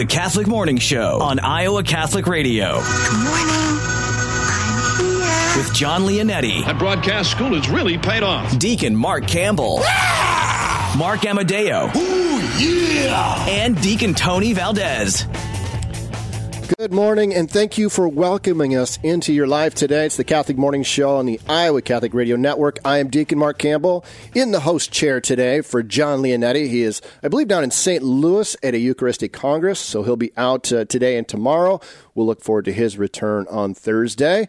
The Catholic Morning Show on Iowa Catholic Radio. Good morning. I'm here. With John Leonetti. That broadcast school has really paid off. Deacon Mark Campbell. Yeah! Mark Amadeo. Ooh, yeah! And Deacon Tony Valdez. Good morning, and thank you for welcoming us into your life today. It's the Catholic Morning Show on the Iowa Catholic Radio Network. I am Deacon Mark Campbell in the host chair today for John Leonetti. He is, I believe, down in St. Louis at a Eucharistic Congress, so he'll be out today and tomorrow. We'll look forward to his return on Thursday.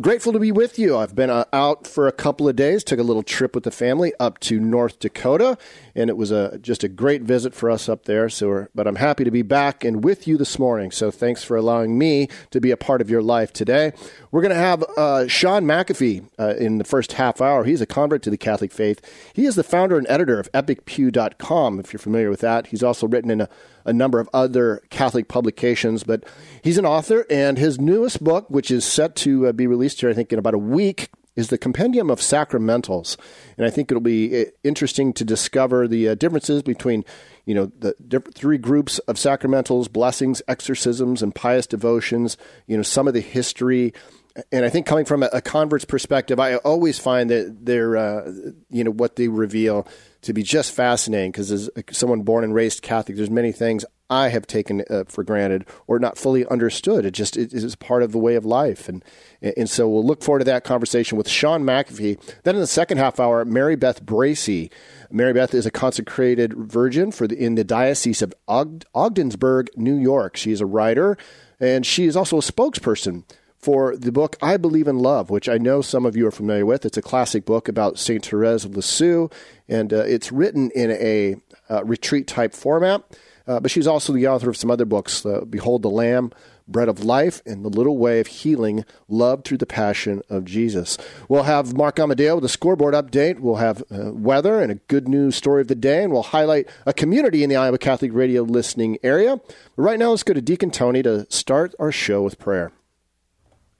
Grateful to be with you. I've been out for a couple of days, took a little trip with the family up to North Dakota, and it was just a great visit for us up there. But I'm happy to be back and with you this morning, so thanks for allowing me to be a part of your life today. We're going to have Shawn McAfee in the first half hour. He's a convert to the Catholic faith. He is the founder and editor of EpicPew.com, if you're familiar with that. He's also written in a number of other Catholic publications, but he's an author, and his newest book, which is set to be released here, I think, in about a week, is the Compendium of Sacramentals. And I think it'll be interesting to discover the differences between, you know, the three groups of sacramentals, blessings, exorcisms, and pious devotions, you know, some of the history. And I think coming from a convert's perspective, I always find that they're, you know, what they reveal to be just fascinating, because as someone born and raised Catholic, there's many things I have taken for granted or not fully understood. It is part of the way of life. And so we'll look forward to that conversation with Shawn McAfee. Then in the second half hour, Mary Beth Bracey. Mary Beth is a consecrated virgin in the Diocese of Ogdensburg, New York. She is a writer, and she is also a spokesperson for the book I Believe in Love, which I know some of you are familiar with. It's a classic book about St. Therese of Lisieux, and it's written in a retreat-type format. But she's also the author of some other books, Behold the Lamb, Bread of Life, and The Little Way of Healing Love Through the Passion of Jesus. We'll have Mark Amadeo with a scoreboard update. We'll have weather and a good news story of the day, and we'll highlight a community in the Iowa Catholic Radio listening area. But right now, let's go to Deacon Tony to start our show with prayer.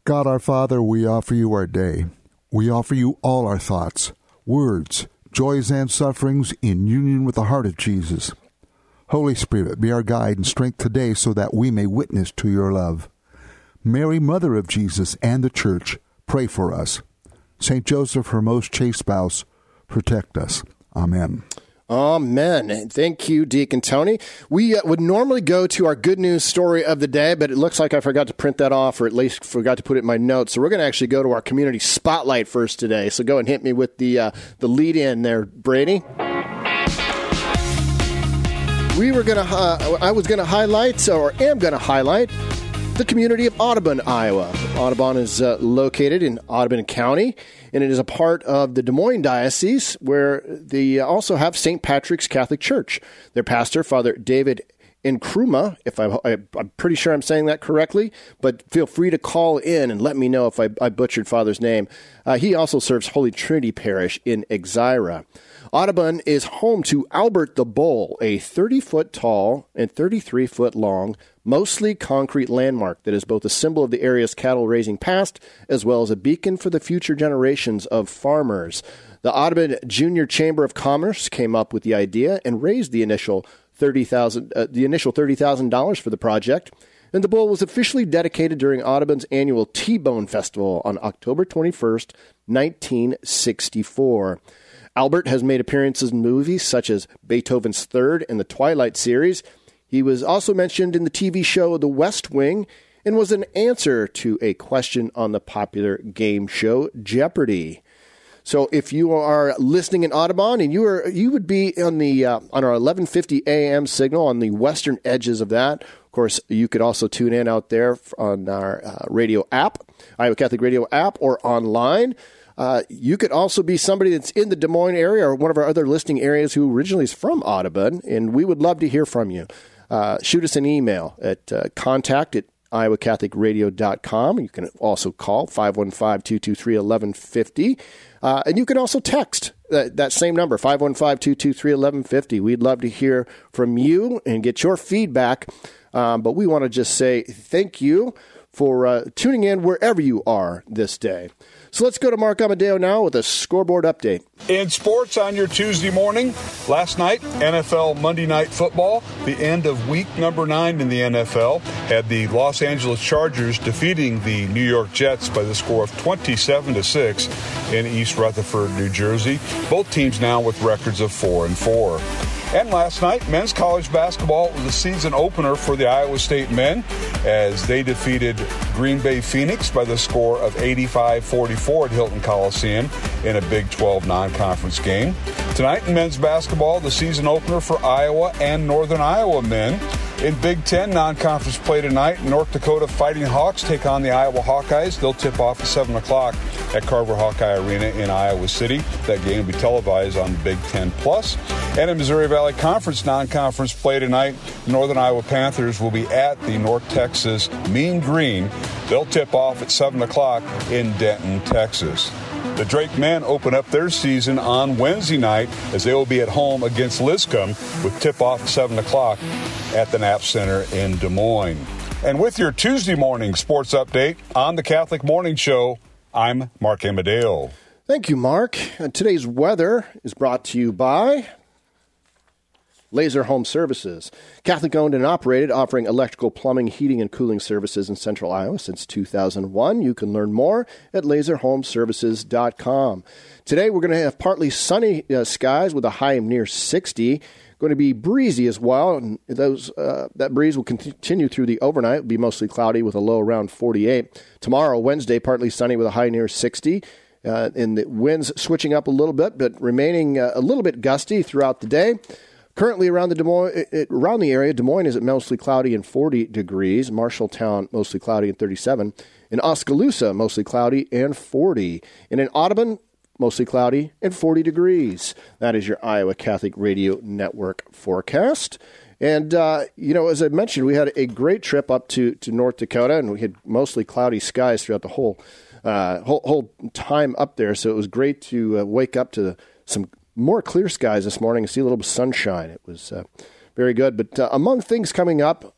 God our Father, we offer you our day. We offer you all our thoughts, words, joys, and sufferings in union with the heart of Jesus. Holy Spirit, be our guide and strength today so that we may witness to your love. Mary, Mother of Jesus and the Church, pray for us. St. Joseph, her most chaste spouse, protect us. Amen. Amen. Thank you, Deacon Tony. We would normally go to our good news story of the day, but it looks like I forgot to print that off, or at least forgot to put it in my notes. So we're going to actually go to our community spotlight first today. So go and hit me with the lead in there, Brady. I am going to highlight the community of Audubon, Iowa. Audubon is located in Audubon County, and it is a part of the Des Moines Diocese, where they also have St. Patrick's Catholic Church. Their pastor, Father David Nkrumah, if I'm pretty sure I'm saying that correctly, but feel free to call in and let me know if I butchered Father's name. He also serves Holy Trinity Parish in Exira. Audubon is home to Albert the Bull, a 30-foot tall and 33-foot long, mostly concrete landmark that is both a symbol of the area's cattle-raising past as well as a beacon for the future generations of farmers. The Audubon Junior Chamber of Commerce came up with the idea and raised the initial $30,000 for the project, and the bull was officially dedicated during Audubon's annual T-Bone Festival on October 21st, 1964. Albert has made appearances in movies such as Beethoven's Third and the Twilight series. He was also mentioned in the TV show The West Wing and was an answer to a question on the popular game show Jeopardy! So if you are listening in Audubon and you would be on the on our 1150 AM signal on the western edges of that. Of course, you could also tune in out there on our radio app, Iowa Catholic Radio app, or online. You could also be somebody that's in the Des Moines area or one of our other listening areas who originally is from Audubon, and we would love to hear from you. Shoot us an email at contact@iowacatholicradio.com. You can also call 515-223-1150, and you can also text that same number, 515-223-1150. We'd love to hear from you and get your feedback, but we want to just say thank you for tuning in wherever you are this day. So let's go to Mark Amadeo now with a scoreboard update. In sports on your Tuesday morning, last night, NFL Monday Night Football, the end of week number 9 in the NFL, had the Los Angeles Chargers defeating the New York Jets by the score of 27-6 in East Rutherford, New Jersey. Both teams now with records of 4-4. And last night, men's college basketball was a season opener for the Iowa State men as they defeated Green Bay Phoenix by the score of 85-44 at Hilton Coliseum in a Big 12 non-conference game. Tonight in men's basketball, the season opener for Iowa and Northern Iowa men. In Big 10 non-conference play tonight, North Dakota Fighting Hawks take on the Iowa Hawkeyes. They'll tip off at 7 o'clock at Carver Hawkeye Arena in Iowa City. That game will be televised on Big 10 Plus. And in Missouri Valley Conference non-conference play tonight, Northern Iowa Panthers will be at the North Texas Mean Green. They'll tip off at 7 o'clock in Denton, Texas. The Drake men open up their season on Wednesday night as they will be at home against Liscum with tip-off at 7 o'clock at the Knapp Center in Des Moines. And with your Tuesday morning sports update on the Catholic Morning Show, I'm Mark Amadeo. Thank you, Mark. And today's weather is brought to you by Laser Home Services, Catholic-owned and operated, offering electrical, plumbing, heating, and cooling services in Central Iowa since 2001. You can learn more at laserhomeservices.com. Today, we're going to have partly sunny skies with a high near 60. Going to be breezy as well, and those that breeze will continue through the overnight. It'll be mostly cloudy with a low around 48. Tomorrow, Wednesday, partly sunny with a high near 60. And the winds switching up a little bit, but remaining a little bit gusty throughout the day. Currently around the area, Des Moines is at mostly cloudy and 40 degrees. Marshalltown, mostly cloudy and 37. In Oskaloosa, mostly cloudy and 40. And in Audubon, mostly cloudy and 40 degrees. That is your Iowa Catholic Radio Network forecast. And, as I mentioned, we had a great trip up to North Dakota, and we had mostly cloudy skies throughout the whole time up there. So it was great to wake up to some more clear skies this morning and see a little bit of sunshine. It was very good. But among things coming up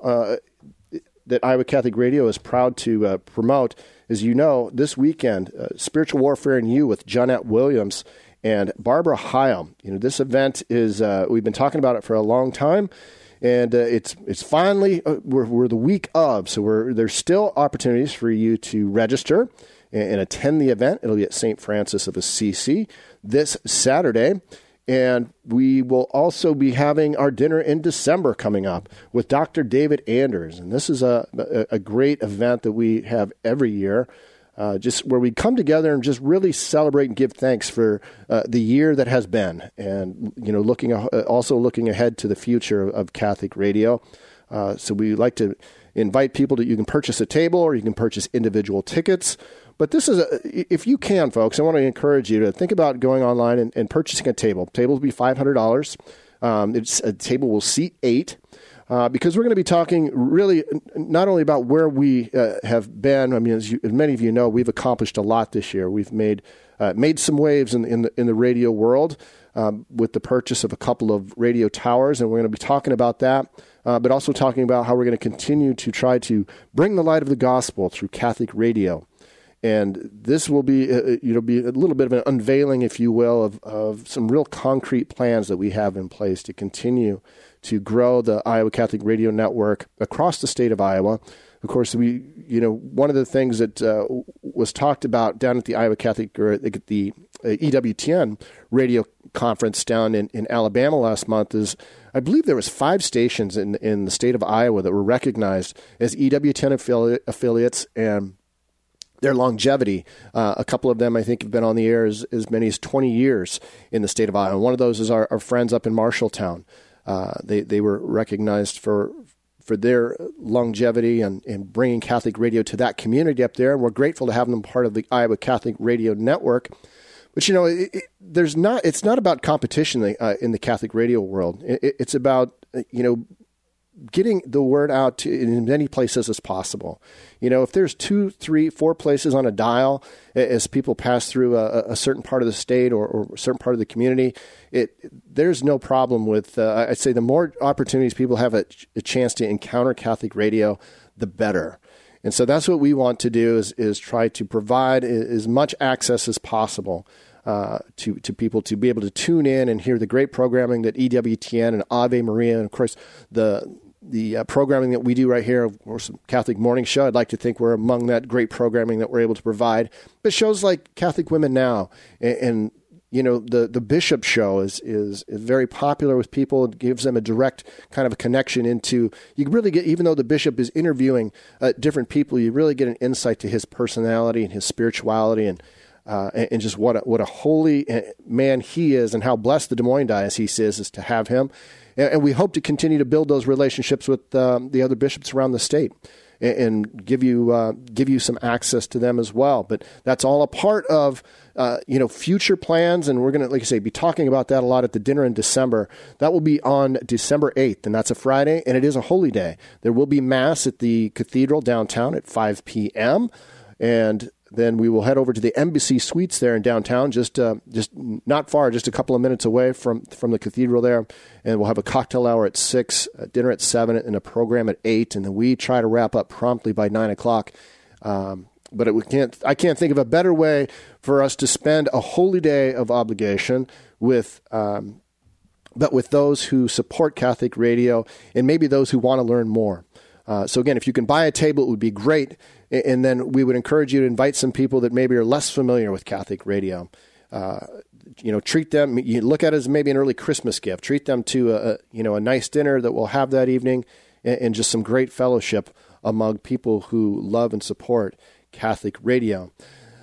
that Iowa Catholic Radio is proud to promote, as you know, this weekend, Spiritual Warfare and You with Johnette Williams and Barbara Hyam. You know, this event is, we've been talking about it for a long time, and it's finally, we're the week of, so there's still opportunities for you to register and attend the event. It'll be at St. Francis of Assisi this Saturday. And we will also be having our dinner in December coming up with Dr. David Anders. And this is a great event that we have every year, just where we come together and just really celebrate and give thanks for the year that has been. And, you know, looking ahead to the future of Catholic radio. So we like to invite people that you can purchase a table or you can purchase individual tickets. But this is, if you can, folks, I want to encourage you to think about going online and purchasing a table. Table will be $500. A table will seat 8, because we're going to be talking really not only about where we have been. I mean, as many of you know, we've accomplished a lot this year. We've made some waves in the radio world with the purchase of a couple of radio towers, and we're going to be talking about that. But also talking about how we're going to continue to try to bring the light of the gospel through Catholic radio. And this will be a little bit of an unveiling, if you will, of some real concrete plans that we have in place to continue to grow the Iowa Catholic Radio Network across the state of Iowa. Of course, we, one of the things that was talked about down at the Iowa Catholic, or the EWTN radio conference down in Alabama last month is, I believe there was 5 stations in the state of Iowa that were recognized as EWTN affiliates, and their longevity, a couple of them, I think, have been on the air as many as 20 years in the state of Iowa. One of those is our friends up in Marshalltown. They were recognized for their longevity and bringing Catholic radio to that community up there. And we're grateful to have them part of the Iowa Catholic Radio Network. But, it's not about competition in the Catholic radio world. It's about, getting the word out to in many places as possible. If there's 2, 3, 4 places on a dial as people pass through a certain part of the state or a certain part of the community, there's no problem with, I'd say the more opportunities people have a chance to encounter Catholic radio, the better. And so that's what we want to do is try to provide as much access as possible to people to be able to tune in and hear the great programming that EWTN and Ave Maria, and of course the programming that we do right here, of course, Catholic Morning Show. I'd like to think we're among that great programming that we're able to provide. But shows like Catholic Women Now and you know, the Bishop Show is very popular with people. It gives them a direct kind of a connection into, you really get, even though the bishop is interviewing different people, you really get an insight to his personality and his spirituality and just what a holy man he is and how blessed the Des Moines Diocese is to have him. And we hope to continue to build those relationships with the other bishops around the state and give you some access to them as well. But that's all a part of, future plans. And we're going to, like I say, be talking about that a lot at the dinner in December. That will be on December 8th, and that's a Friday, and it is a holy day. There will be Mass at the Cathedral downtown at 5 p.m., and then we will head over to the Embassy Suites there in downtown, just not far, just a couple of minutes away from the cathedral there. And we'll have a cocktail hour at 6, a dinner at 7, and a program at 8. And then we try to wrap up promptly by 9 o'clock. I can't think of a better way for us to spend a holy day of obligation with those who support Catholic Radio and maybe those who want to learn more. So again, if you can buy a table, it would be great. And then we would encourage you to invite some people that maybe are less familiar with Catholic Radio. Treat them, you look at it as maybe an early Christmas gift. Treat them to a nice dinner that we'll have that evening and just some great fellowship among people who love and support Catholic Radio.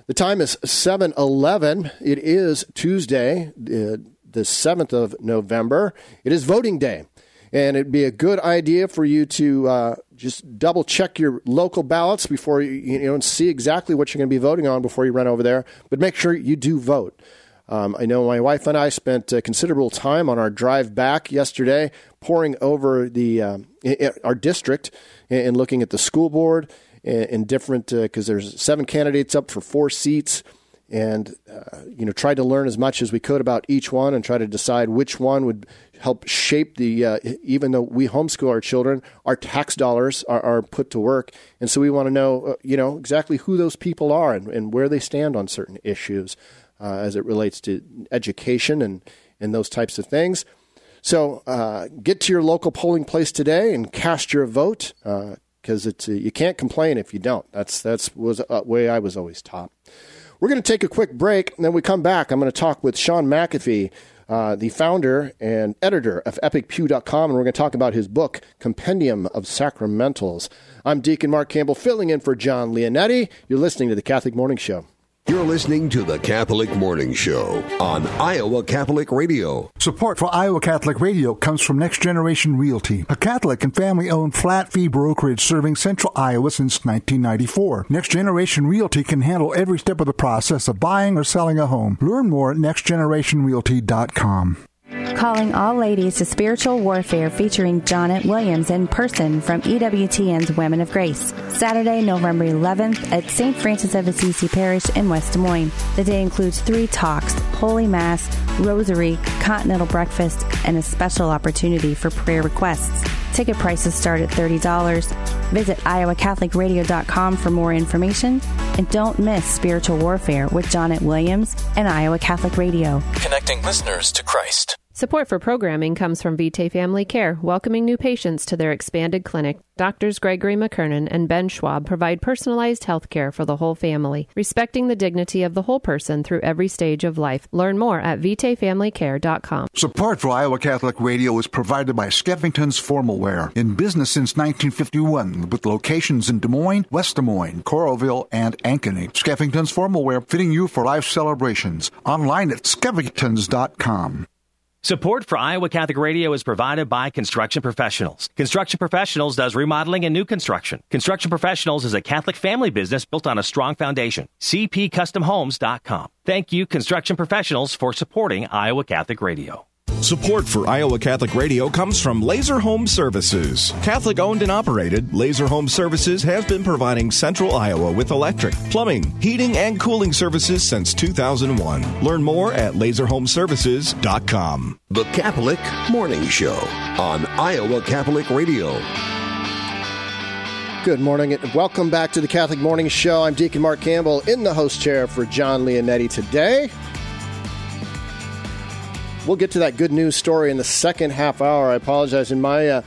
The time is 7:11. It is Tuesday, the 7th of November. It is voting day. And it'd be a good idea for you to just double check your local ballots before you and see exactly what you're going to be voting on before you run over there. But make sure you do vote. I know my wife and I spent considerable time on our drive back yesterday, poring over our district and looking at the school board and different because there's 7 candidates up for 4 seats. And, tried to learn as much as we could about each one and try to decide which one would help shape even though we homeschool our children, our tax dollars are put to work. And so we want to know, exactly who those people are and where they stand on certain issues as it relates to education and those types of things. So get to your local polling place today and cast your vote because you can't complain if you don't. That's was a way I was always taught. We're going to take a quick break, and then we come back. I'm going to talk with Shawn McAfee, the founder and editor of EpicPew.com, and we're going to talk about his book, Compendium of Sacramentals. I'm Deacon Mark Campbell, filling in for John Leonetti. You're listening to The Catholic Morning Show. You're listening to The Catholic Morning Show on Iowa Catholic Radio. Support for Iowa Catholic Radio comes from Next Generation Realty, a Catholic and family-owned flat-fee brokerage serving central Iowa since 1994. Next Generation Realty can handle every step of the process of buying or selling a home. Learn more at nextgenerationrealty.com. Calling all ladies to Spiritual Warfare featuring Johnette Williams in person from EWTN's Women of Grace. Saturday, November 11th at St. Francis of Assisi Parish in West Des Moines. The day includes 3 talks, Holy Mass, Rosary, Continental Breakfast, and a special opportunity for prayer requests. Ticket prices start at $30. Visit iowacatholicradio.com for more information. And don't miss Spiritual Warfare with Johnette Williams and Iowa Catholic Radio. Connecting listeners to Christ. Support for programming comes from Vitae Family Care, welcoming new patients to their expanded clinic. Doctors Gregory McKernan and Ben Schwab provide personalized health care for the whole family, respecting the dignity of the whole person through every stage of life. Learn more at VitaeFamilyCare.com. Support for Iowa Catholic Radio is provided by Skeffington's Formalware, in business since 1951, with locations in Des Moines, West Des Moines, Coralville, and Ankeny. Skeffington's Formalware, fitting you for life celebrations. Online at skeffingtons.com. Support for Iowa Catholic Radio is provided by Construction Professionals. Construction Professionals does remodeling and new construction. Construction Professionals is a Catholic family business built on a strong foundation. CPCustomHomes.com. Thank you, Construction Professionals, for supporting Iowa Catholic Radio. Support for Iowa Catholic Radio comes from Laser Home Services. Catholic owned and operated, Laser Home Services has been providing central Iowa with electric, plumbing, heating, and cooling services since 2001. Learn more at laserhomeservices.com. The Catholic Morning Show on Iowa Catholic Radio. Good morning and welcome back to the Catholic Morning Show. I'm Deacon Mark Campbell in the host chair for John Leonetti today. We'll get to that good news story in the second half hour. I apologize in my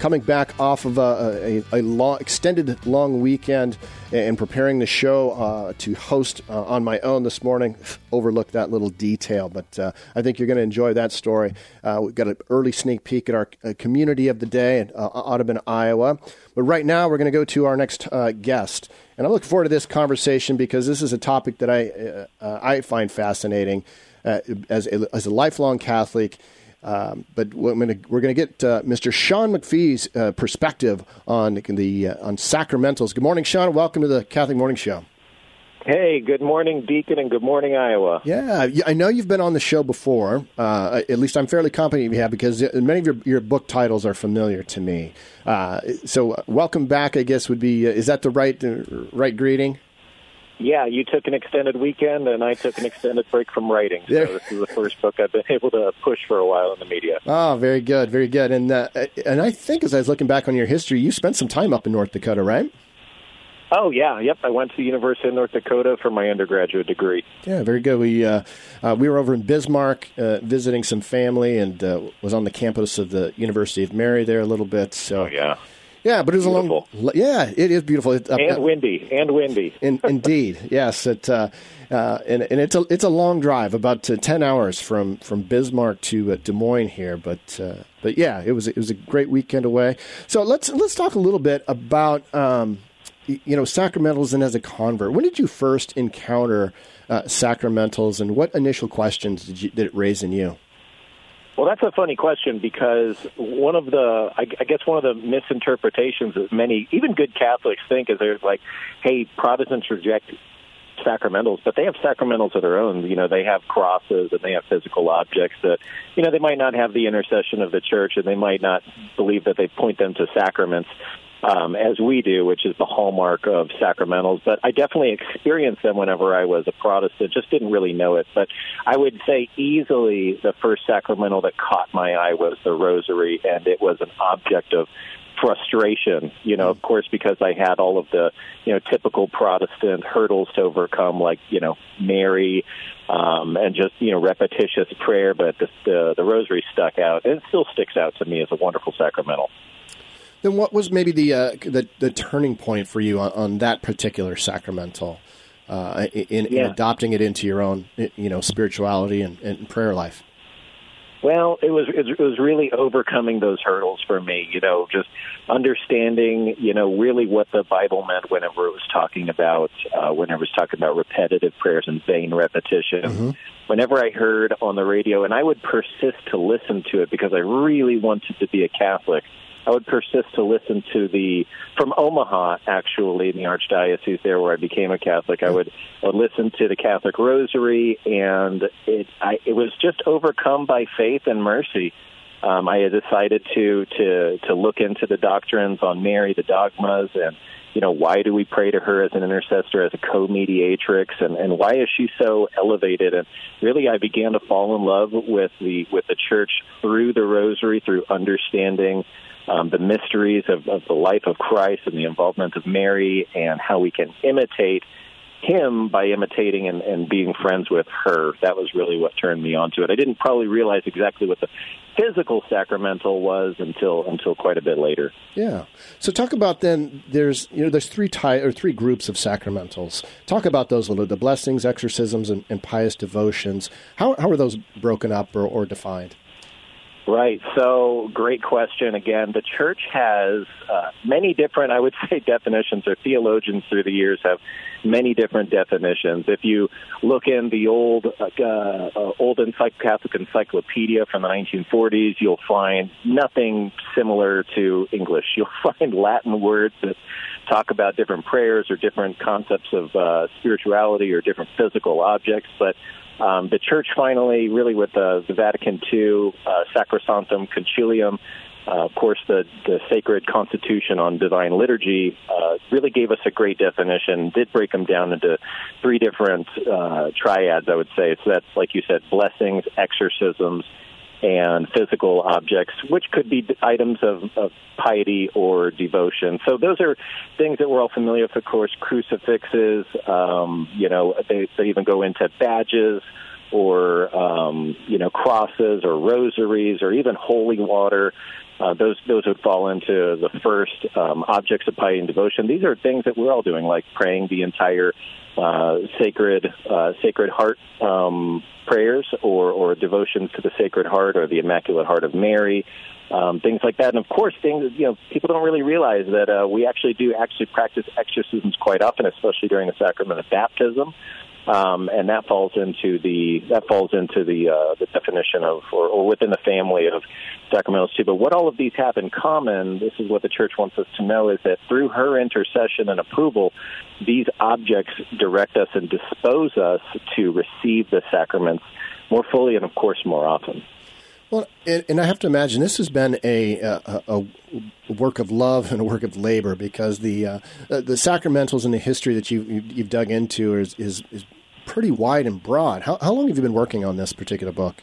coming back off of a long weekend and preparing the show to host on my own this morning. Overlooked that little detail, but I think you're going to enjoy that story. We've got an early sneak peek at our community of the day in Audubon, Iowa. But right now, we're going to go to our next guest. And I'm looking forward to this conversation because this is a topic that I find fascinating as a lifelong Catholic. But we're going to get Mr. Shawn McAfee's perspective on sacramentals. Good morning, Shawn. Welcome to the Catholic Morning Show. Hey, good morning, Deacon, and good morning, Iowa. Yeah, I know you've been on the show before. At least I'm fairly confident you have, because many of your book titles are familiar to me. So welcome back, I guess, would be, is that the right greeting? Yeah, you took an extended weekend, and I took an extended break from writing. So this is the first book I've been able to push for a while in the media. Oh, very good, very good. And I think as I was looking back on your history, you spent some time up in North Dakota, right? Oh, yeah. Yep. I went to the University of North Dakota for my undergraduate degree. Yeah, very good. We were over in Bismarck visiting some family, and was on the campus of the University of Mary there a little bit. So. Oh, yeah. Yeah, but it was beautiful. Yeah, it is beautiful. And windy. Indeed, yes. And it's a long drive, about 10 hours from Bismarck to Des Moines here. But yeah, it was a great weekend away. So let's talk a little bit about sacramentals and as a convert. When did you first encounter sacramentals, and what initial questions did it raise in you? Well, that's a funny question, because one of the misinterpretations that many, even good Catholics, think is they're like, hey, Protestants reject sacramentals, but they have sacramentals of their own. You know, they have crosses and they have physical objects that, you know, they might not have the intercession of the church, and they might not believe that they point them to sacraments as we do, which is the hallmark of sacramentals. But I definitely experienced them whenever I was a Protestant, just didn't really know it. But I would say easily the first sacramental that caught my eye was the rosary, and it was an object of frustration, you know, of course, because I had all of the, you know, typical Protestant hurdles to overcome, like, you know, Mary, and just, you know, repetitious prayer, but the rosary stuck out, and it still sticks out to me as a wonderful sacramental. Then what was maybe the turning point for you on that particular sacramental in adopting it into your own, you know, spirituality and prayer life? Well, it was really overcoming those hurdles for me, you know, just understanding, you know, really what the Bible meant whenever it was talking about repetitive prayers and vain repetition. Mm-hmm. Whenever I heard on the radio, and I would persist to listen to it because I really wanted to be a Catholic, I would persist to listen to from Omaha, actually, in the Archdiocese there where I became a Catholic, I would listen to the Catholic Rosary, and it was just overcome by faith and mercy. I had decided to look into the doctrines on Mary, the dogmas, and, you know, why do we pray to her as an intercessor, as a co-mediatrix, and why is she so elevated? And really, I began to fall in love with the Church through the Rosary, through understanding the mysteries of the life of Christ and the involvement of Mary, and how we can imitate him by imitating and being friends with her. That was really what turned me on to it. I didn't probably realize exactly what the physical sacramental was until quite a bit later. Yeah. So talk about then, there's three groups of sacramentals. Talk about those a little, the blessings, exorcisms, and pious devotions. How are those broken up or defined? Right. So, great question. Again, the Church has many different, I would say, definitions, or theologians through the years have many different definitions. If you look in the old Catholic Encyclopedia from the 1940s, you'll find nothing similar to English. You'll find Latin words that talk about different prayers or different concepts of spirituality or different physical objects, but the Church finally, really with the Vatican II, Sacrosanctum Concilium, of course, the Sacred Constitution on Divine Liturgy, really gave us a great definition, did break them down into three different triads, I would say. So that's, like you said, blessings, exorcisms, and physical objects, which could be items of piety or devotion. So those are things that we're all familiar with, of course, crucifixes. They even go into badges, or crosses or rosaries or even holy water. Those would fall into the first objects of piety and devotion. These are things that we're all doing, like praying the entire Sacred Heart prayers or devotions to the Sacred Heart or the Immaculate Heart of Mary, things like that. And, of course, things people don't really realize that we actually practice exorcisms quite often, especially during the sacrament of baptism. And that falls into the definition of or within the family of sacramentals too. But what all of these have in common, this is what the Church wants us to know, is that through her intercession and approval, these objects direct us and dispose us to receive the sacraments more fully and, of course, more often. Well, and I have to imagine this has been a work of love and a work of labor, because the sacramentals and the history that you've dug into is pretty wide and broad. How long have you been working on this particular book?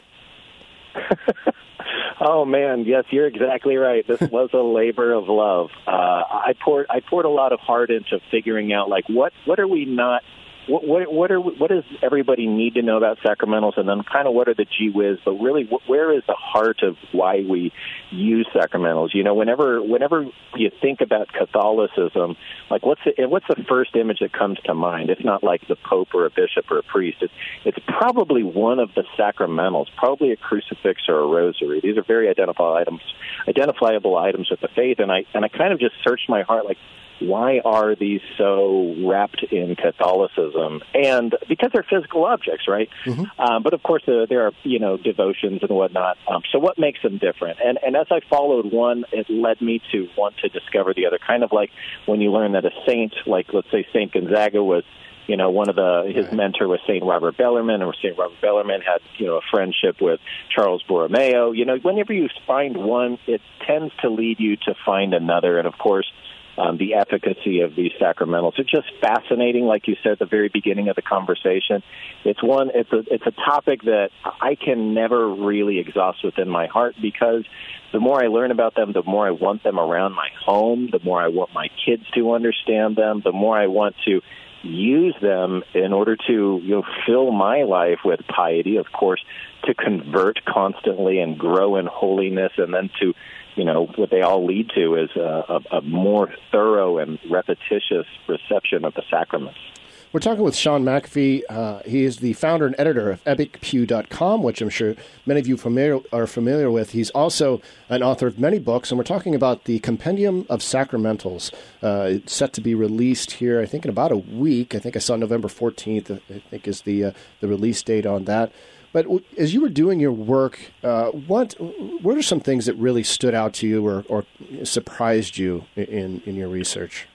Oh, man, yes, you're exactly right. This was a labor of love. I poured a lot of heart into figuring out, like, what are we not... What does everybody need to know about sacramentals, and then kind of what are the gee whiz? But really, where is the heart of why we use sacramentals? You know, whenever you think about Catholicism, like what's the first image that comes to mind? It's not like the Pope or a bishop or a priest. It's probably one of the sacramentals, probably a crucifix or a rosary. These are very identifiable items of the faith. And I kind of just searched my heart, like, why are these so wrapped in Catholicism? And because they're physical objects, right? Mm-hmm. But of course, there are devotions and whatnot. So what makes them different? And as I followed one, it led me to want to discover the other. Kind of like when you learn that a saint, like let's say Saint Gonzaga was, one of his mentor was St. Robert Bellarmine, and St. Robert Bellarmine had, a friendship with Charles Borromeo. Whenever you find one, it tends to lead you to find another. And of course, the efficacy of these sacramentals are just fascinating. Like you said at the very beginning of the conversation, it's a topic that I can never really exhaust within my heart, because the more I learn about them, the more I want them around my home, the more I want my kids to understand them, the more I want to use them in order to fill my life with piety, of course, to convert constantly and grow in holiness, and then to what they all lead to is a more thorough and repetitious reception of the sacraments. We're talking with Shawn McAfee. He is the founder and editor of EpicPew.com, which I'm sure many of you are familiar with. He's also an author of many books, and we're talking about the Compendium of Sacramentals. It's set to be released here, I think, in about a week. I think I saw November 14th, I think, is the release date on that. But as you were doing your work, what are some things that really stood out to you or surprised you in your research?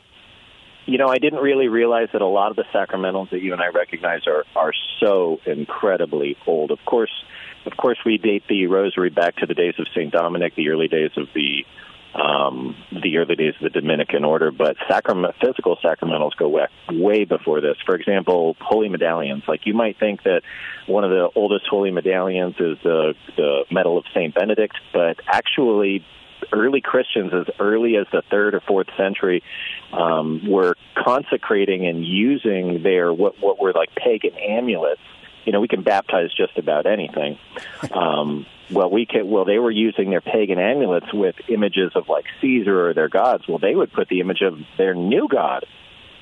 I didn't really realize that a lot of the sacramentals that you and I recognize are so incredibly old. Of course, we date the rosary back to the days of St. Dominic, the early days of the Dominican order, but physical sacramentals go way before this. For example, holy medallions. Like, you might think that one of the oldest holy medallions is the Medal of St. Benedict, but actually early Christians, as early as the 3rd or 4th century, were consecrating and using their what were like pagan amulets. We can baptize just about anything. They were using their pagan amulets with images of like Caesar or their gods. Well, they would put the image of their new god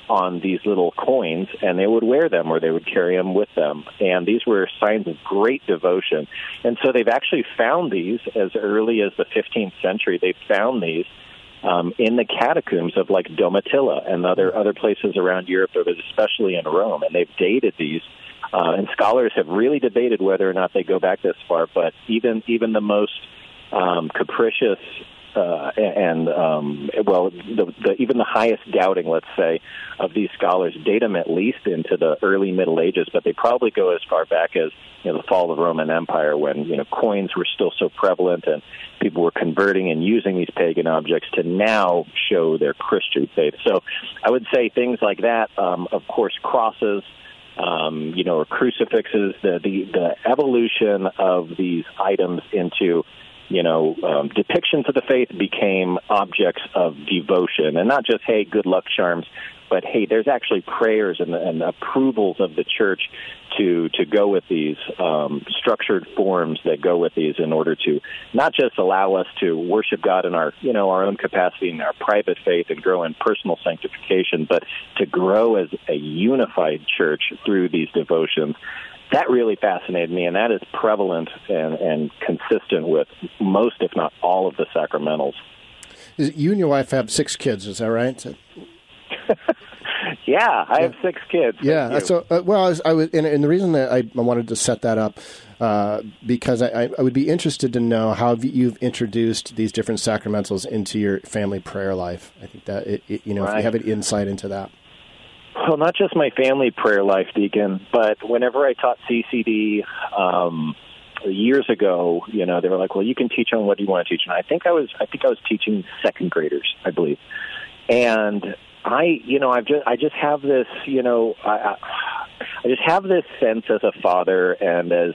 on these little coins, and they would wear them or they would carry them with them. And these were signs of great devotion. And so they've actually found these as early as the 15th century. They found these in the catacombs of like Domitilla and other places around Europe, but especially in Rome. And they've dated these. And scholars have really debated whether or not they go back this far, but even the most capricious even the highest doubting, let's say, of these scholars date them at least into the early Middle Ages, but they probably go as far back as the fall of the Roman Empire, when coins were still so prevalent and people were converting and using these pagan objects to now show their Christian faith. So I would say things like that, of course, crosses, or crucifixes, the evolution of these items into, depictions of the faith became objects of devotion, and not just, hey, good luck charms, But, hey, there's actually prayers and approvals of the church to go with these structured forms that go with these in order to not just allow us to worship God in our, you know, our own capacity and our private faith and grow in personal sanctification, but to grow as a unified church through these devotions. That really fascinated me, and that is prevalent and consistent with most, if not all, of the sacramentals. You and your wife have 6 kids, is that right? Yeah, I have 6 kids. Yeah, so well, I was, and the reason that I wanted to set that up because I would be interested to know how you've introduced these different sacramentals into your family prayer life. I think that right. If you have an insight into that. Well, not just my family prayer life, Deacon, but whenever I taught CCD years ago, they were like, "Well, you can teach on what you want to teach," and I think I was teaching 2nd graders, I believe, and. I just have this sense as a father and as,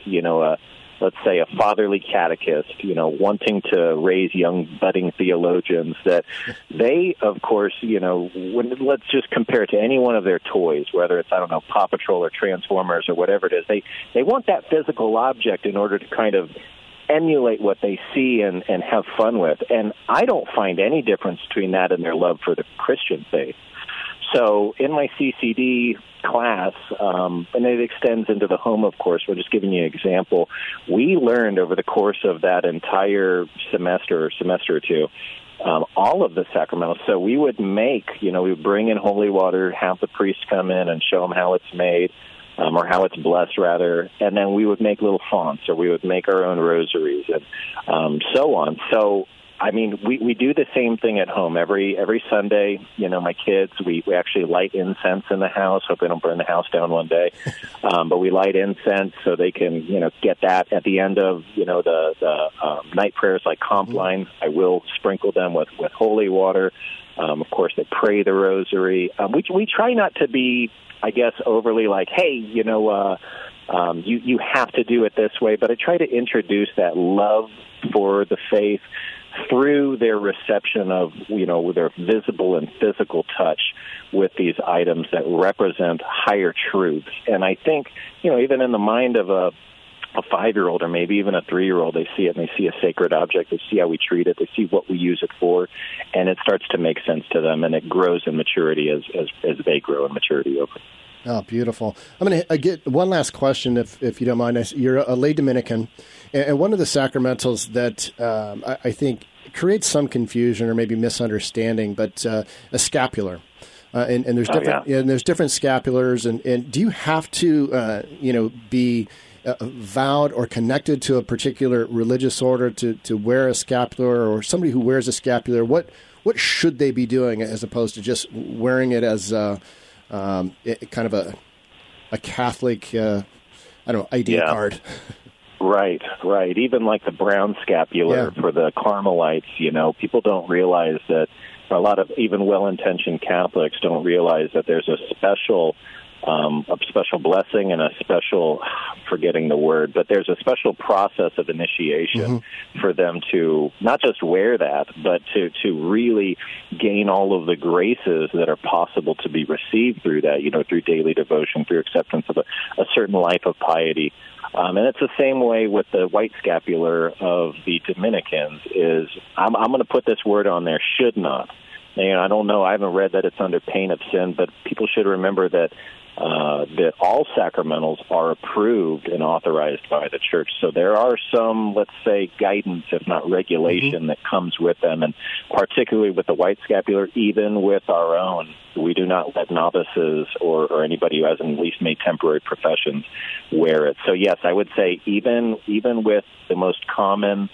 a fatherly catechist, wanting to raise young budding theologians that they, of course, let's just compare it to any one of their toys, whether it's, Paw Patrol or Transformers or whatever it is. They want that physical object in order to kind of emulate what they see and have fun with. And I don't find any difference between that and their love for the Christian faith. So in my CCD class, and it extends into the home, of course, we're just giving you an example, we learned over the course of that entire semester or two, all of the sacramentals. So we would make, we would bring in holy water, have the priest come in and show them how it's made. Or how it's blessed, rather, and then we would make little fonts, or we would make our own rosaries, and so on. So, we do the same thing at home every Sunday. My kids, we actually light incense in the house. Hope they don't burn the house down one day, but we light incense so they can, get that at the end of, the night prayers like Compline. I will sprinkle them with holy water. Of course, they pray the rosary. We try not to be. I guess overly like, hey, you have to do it this way. But I try to introduce that love for the faith through their reception of, their visible and physical touch with these items that represent higher truths. And I think, even in the mind of a 5-year-old or maybe even a 3-year-old, they see it and they see a sacred object. They see how we treat it. They see what we use it for, and it starts to make sense to them, and it grows in maturity as they grow in maturity over. Oh, beautiful. I'm going to get one last question, if you don't mind. You're a lay Dominican, and one of the sacramentals that I think creates some confusion or maybe misunderstanding, but a scapular. And there's different and there's different scapulars, and do you have to be vowed or connected to a particular religious order to wear a scapular, or somebody who wears a scapular, what should they be doing as opposed to just wearing it as kind of a Catholic idea card? Right. Even like the brown scapular for the Carmelites, people don't realize that. A lot of even well-intentioned Catholics don't realize that there's a special blessing and a special, forgetting the word, but there's a special process of initiation for them to not just wear that, but to really gain all of the graces that are possible to be received through that, through daily devotion, through acceptance of a certain life of piety. And it's the same way with the white scapular of the Dominicans is, I'm going to put this word on there, should not. And I don't know, I haven't read that it's under pain of sin, but people should remember that all sacramentals are approved and authorized by the church. So there are some, let's say, guidance, if not regulation, that comes with them. And particularly with the white scapular, even with our own, we do not let novices or anybody who hasn't at least made temporary professions wear it. So, yes, I would say even with the most common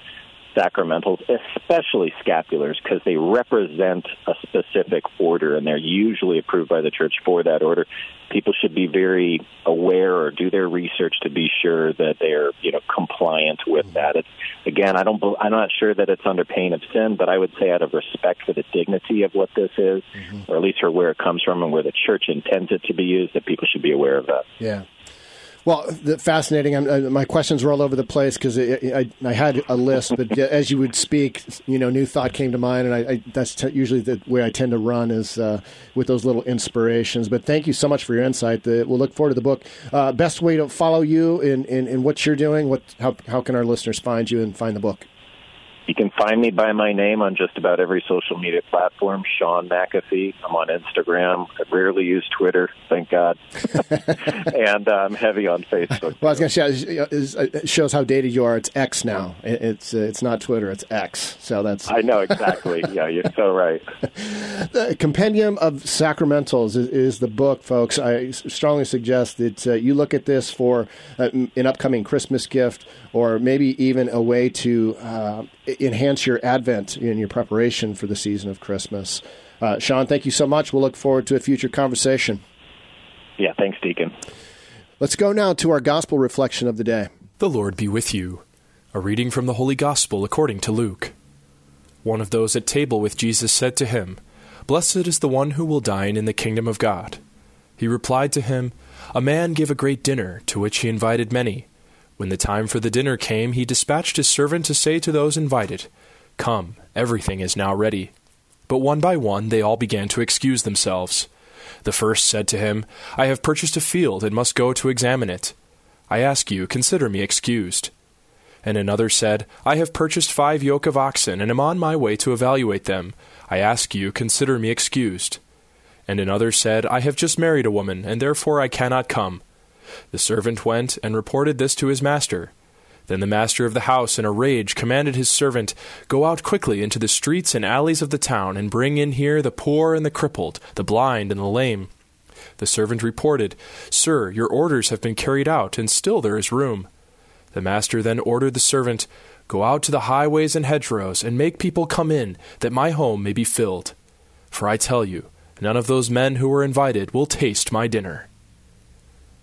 sacramentals, especially scapulars, because they represent a specific order, and they're usually approved by the church for that order. People should be very aware or do their research to be sure that they're, compliant with that. It's, again, I'm not sure that it's under pain of sin, but I would say out of respect for the dignity of what this is, or at least for where it comes from and where the church intends it to be used, that people should be aware of that. Yeah. Well, fascinating. My questions were all over the place because I had a list, but as you would speak, you know, new thought came to mind, and that's usually the way I tend to run is with those little inspirations. But thank you so much for your insight. We'll look forward to the book. Best way to follow you in what you're doing? How can our listeners find you and find the book? You can find me by my name on just about every social media platform, Shawn McAfee. I'm on Instagram. I rarely use Twitter, thank God. And I'm heavy on Facebook. Well, I was going to say, it shows how dated you are. It's X now. It's not Twitter. It's X. So that's. I know, exactly. Yeah, you're so right. The Compendium of Sacramentals is the book, folks. I strongly suggest that you look at this for an upcoming Christmas gift or maybe even a way to enhance your Advent in your preparation for the season of Christmas. Shawn, thank you so much. We'll look forward to a future conversation. Yeah, thanks, Deacon. Let's go now to our gospel reflection of the day. The Lord be with you. A reading from the Holy Gospel according to Luke. One of those at table with Jesus said to him, "Blessed is the one who will dine in the kingdom of God." He replied to him, "A man gave a great dinner, to which he invited many. When the time for the dinner came, he dispatched his servant to say to those invited, 'Come, everything is now ready.' But one by one they all began to excuse themselves. The first said to him, 'I have purchased a field and must go to examine it. I ask you, consider me excused.' And another said, 'I have purchased 5 yoke of oxen and am on my way to evaluate them. I ask you, consider me excused.' And another said, 'I have just married a woman, and therefore I cannot come.' The servant went and reported this to his master. Then the master of the house, in a rage, commanded his servant, 'Go out quickly into the streets and alleys of the town, and bring in here the poor and the crippled, the blind and the lame.' The servant reported, 'Sir, your orders have been carried out, and still there is room.' The master then ordered the servant, 'Go out to the highways and hedgerows, and make people come in, that my home may be filled. For I tell you, none of those men who were invited will taste my dinner.'"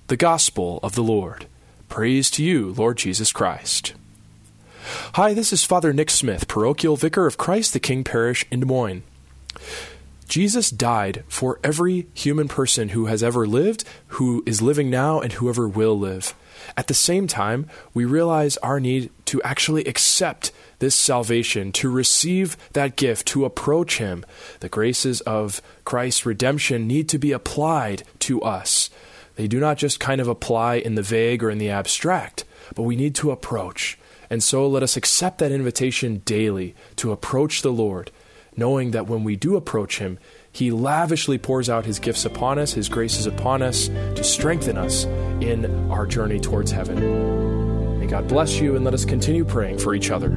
The Gospel of the Lord. Praise to you, Lord Jesus Christ. Hi, this is Father Nick Smith, parochial vicar of Christ the King Parish in Des Moines. Jesus died for every human person who has ever lived, who is living now, and whoever will live. At the same time, we realize our need to actually accept this salvation, to receive that gift, to approach him. The graces of Christ's redemption need to be applied to us. They do not just kind of apply in the vague or in the abstract, but we need to approach. And so let us accept that invitation daily to approach the Lord, knowing that when we do approach him, he lavishly pours out his gifts upon us, his graces upon us, to strengthen us in our journey towards heaven. May God bless you, and let us continue praying for each other.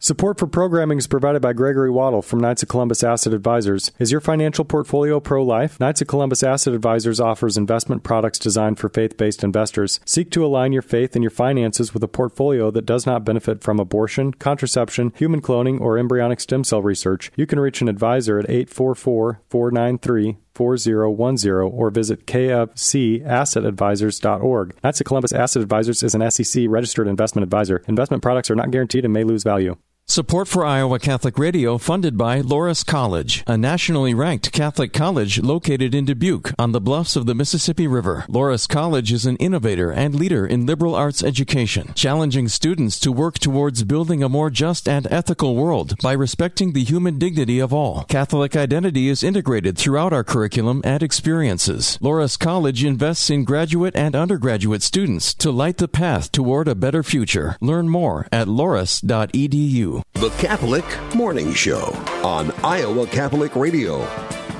Support for programming is provided by Gregory Waddle from Knights of Columbus Asset Advisors. Is your financial portfolio pro-life? Knights of Columbus Asset Advisors offers investment products designed for faith-based investors. Seek to align your faith and your finances with a portfolio that does not benefit from abortion, contraception, human cloning, or embryonic stem cell research. You can reach an advisor at 844-493-4010 or visit kofcassetadvisors.org. Knights of Columbus Asset Advisors is an SEC-registered investment advisor. Investment products are not guaranteed and may lose value. Support for Iowa Catholic Radio funded by Loras College, a nationally ranked Catholic college located in Dubuque on the bluffs of the Mississippi River. Loras College is an innovator and leader in liberal arts education, challenging students to work towards building a more just and ethical world by respecting the human dignity of all. Catholic identity is integrated throughout our curriculum and experiences. Loras College invests in graduate and undergraduate students to light the path toward a better future. Learn more at loras.edu. The Catholic Morning Show on Iowa Catholic Radio.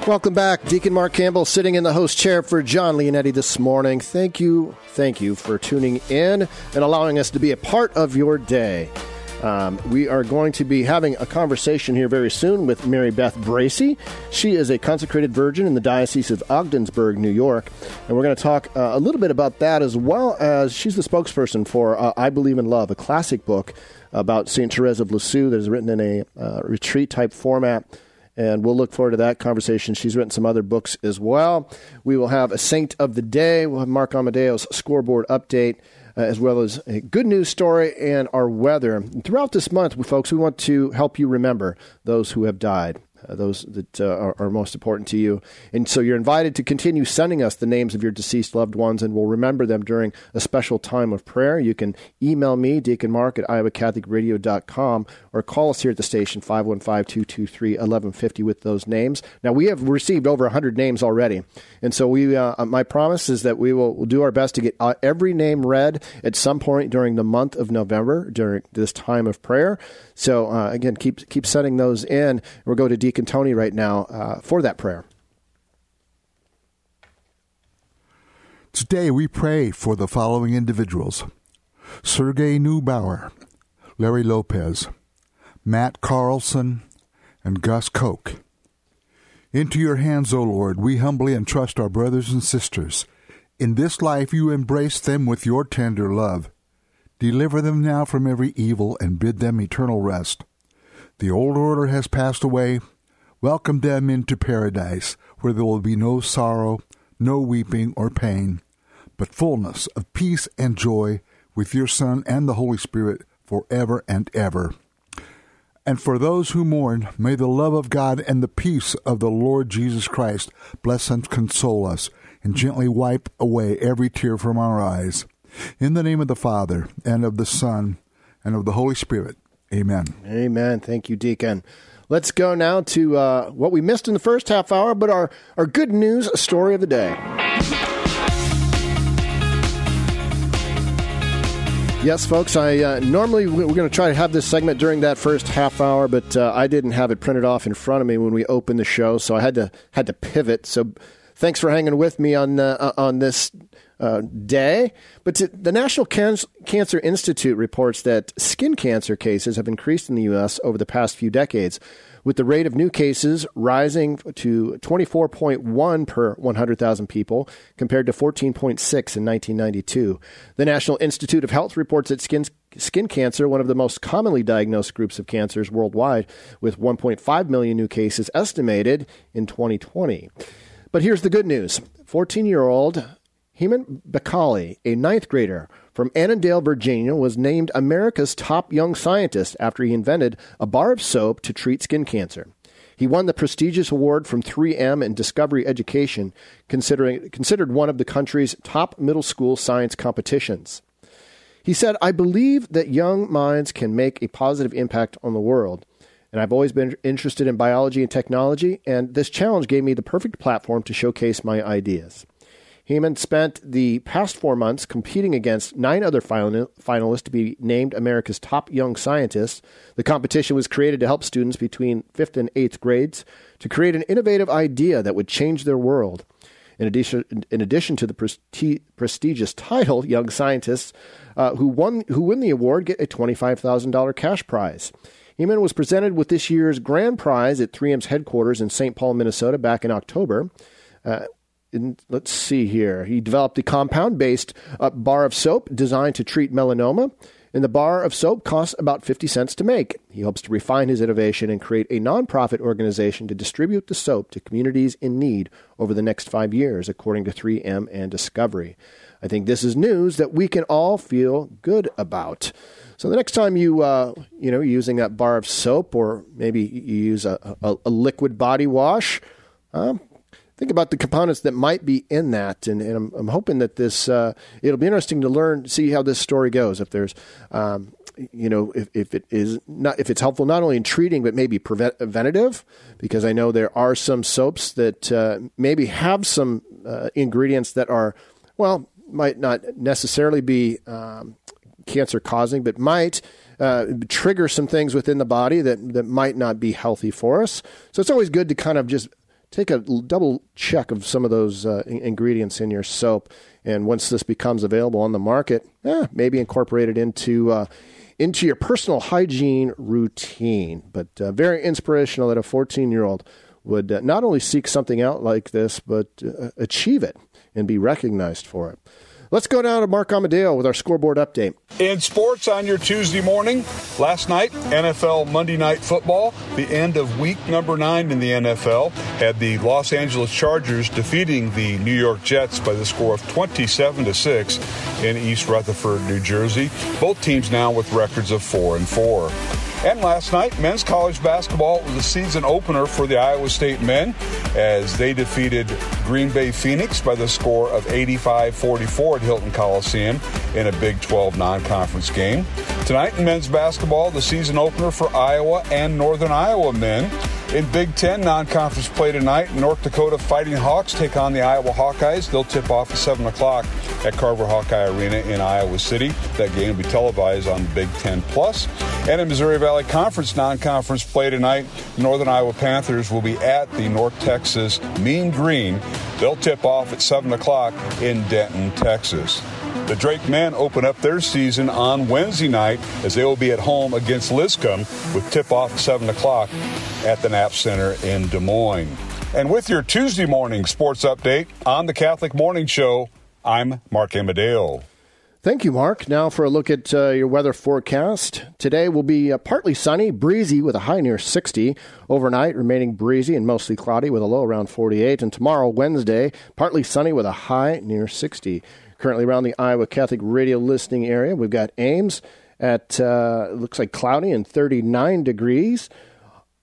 Welcome back. Deacon Mark Campbell sitting in the host chair for John Leonetti this morning. Thank you for tuning in and allowing us to be a part of your day. We are going to be having a conversation here very soon with Mary Beth Bracey. She is a consecrated virgin in the Diocese of Ogdensburg, New York. And we're going to talk a little bit about that, as well as she's the spokesperson for I Believe in Love, a classic book about St. Therese of Lisieux that is written in a retreat-type format. And we'll look forward to that conversation. She's written some other books as well. We will have a Saint of the Day. We'll have Mark Amadeo's scoreboard update, as well as a good news story and our weather. And throughout this month, folks, we want to help you remember those who have died. those that are most important to you. And so you're invited to continue sending us the names of your deceased loved ones, and we'll remember them during a special time of prayer. You can email me, Deacon Mark, at iowacatholicradio.com, or call us here at the station, 515-223-1150, with those names. Now, we have received over 100 names already, and so we my promise is that we will do our best to get every name read at some point during the month of November, during this time of prayer. So, again, keep sending those in. We'll go to Deacon Tony right now for that prayer. Today we pray for the following individuals: Sergei Neubauer, Larry Lopez, Matt Carlson, and Gus Koch. Into your hands, O Lord, we humbly entrust our brothers and sisters. In this life you embrace them with your tender love. Deliver them now from every evil and bid them eternal rest. The old order has passed away. Welcome them into paradise, where there will be no sorrow, no weeping or pain, but fullness of peace and joy with your Son and the Holy Spirit forever and ever. And for those who mourn, may the love of God and the peace of the Lord Jesus Christ bless and console us, and gently wipe away every tear from our eyes. In the name of the Father, and of the Son, and of the Holy Spirit. Amen. Amen. Thank you, Deacon. Let's go now to what we missed in the first half hour, but our good news story of the day. Yes, folks, I normally we're going to try to have this segment during that first half hour, but I didn't have it printed off in front of me when we opened the show, so I had to pivot. So thanks for hanging with me on this day. But the National Cancer Institute reports that skin cancer cases have increased in the U.S. over the past few decades, with the rate of new cases rising to 24.1 per 100,000 people compared to 14.6 in 1992. The National Institute of Health reports that skin cancer, one of the most commonly diagnosed groups of cancers worldwide, with 1.5 million new cases estimated in 2020. But here's the good news. 14-year-old Heman Bakali, a ninth grader from Annandale, Virginia, was named America's top young scientist after he invented a bar of soap to treat skin cancer. He won the prestigious award from 3M and Discovery Education, considered one of the country's top middle school science competitions. He said, "I believe that young minds can make a positive impact on the world. And I've always been interested in biology and technology, and this challenge gave me the perfect platform to showcase my ideas." Heman spent the past 4 months competing against 9 other finalists to be named America's top young scientist. The competition was created to help students between 5th and 8th grades to create an innovative idea that would change their world. In addition to the prestigious title, young scientists who win the award get a $25,000 cash prize. Heman was presented with this year's grand prize at 3M's headquarters in St. Paul, Minnesota, back in October. Let's see here. He developed a compound-based bar of soap designed to treat melanoma, and the bar of soap costs about 50 cents to make. He hopes to refine his innovation and create a nonprofit organization to distribute the soap to communities in need over the next 5 years, according to 3M and Discovery. I think this is news that we can all feel good about. So the next time you you're using that bar of soap, or maybe you use a liquid body wash, think about the components that might be in that, and I'm hoping that this it'll be interesting to see how this story goes. If there's, if it's helpful not only in treating but maybe preventative, because I know there are some soaps that maybe have some ingredients that are, well, might not necessarily be cancer causing, but might trigger some things within the body that might not be healthy for us. So it's always good to kind of just take a double check of some of those ingredients in your soap, and once this becomes available on the market, maybe incorporate it into your personal hygiene routine. But very inspirational that a 14-year-old would not only seek something out like this, but achieve it and be recognized for it. Let's go down to Mark Amadeo with our scoreboard update. In sports on your Tuesday morning, last night, NFL Monday Night Football, the end of week number 9 in the NFL, had the Los Angeles Chargers defeating the New York Jets by the score of 27-6 in East Rutherford, New Jersey. Both teams now with records of 4-4. And last night, men's college basketball was a season opener for the Iowa State men as they defeated Green Bay Phoenix by the score of 85-44 at Hilton Coliseum in a Big 12 non-conference game. Tonight in men's basketball, the season opener for Iowa and Northern Iowa men. In Big Ten non-conference play tonight, North Dakota Fighting Hawks take on the Iowa Hawkeyes. They'll tip off at 7 o'clock at Carver Hawkeye Arena in Iowa City. That game will be televised on Big Ten Plus. And in Missouri Valley Conference non-conference play tonight, Northern Iowa Panthers will be at the North Texas Mean Green. They'll tip off at 7 o'clock in Denton, Texas. The Drake men open up their season on Wednesday night as they will be at home against Liscum with tip-off at 7 o'clock at the Knapp Center in Des Moines. And with your Tuesday morning sports update on the Catholic Morning Show, I'm Mark Amadeo. Thank you, Mark. Now for a look at your weather forecast. Today will be partly sunny, breezy with a high near 60. Overnight, remaining breezy and mostly cloudy with a low around 48. And tomorrow, Wednesday, partly sunny with a high near 60. Currently around the Iowa Catholic Radio listening area, we've got Ames at, looks like cloudy and 39 degrees.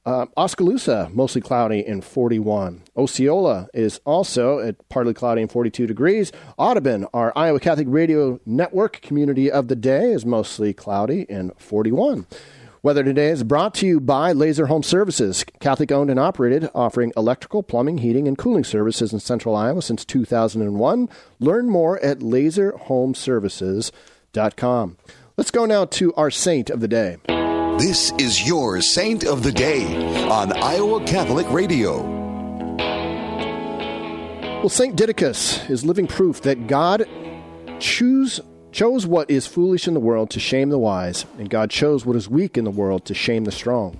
Oskaloosa, mostly cloudy and 41. Osceola is also at partly cloudy and 42 degrees. Audubon, our Iowa Catholic Radio Network community of the day, is mostly cloudy and 41. Weather today is brought to you by Laser Home Services, Catholic-owned and operated, offering electrical, plumbing, heating, and cooling services in central Iowa since 2001. Learn more at laserhomeservices.com. Let's go now to our saint of the day. This is your saint of the day on Iowa Catholic Radio. Well, St. Didacus is living proof that God chose what is foolish in the world to shame the wise, and God chose what is weak in the world to shame the strong.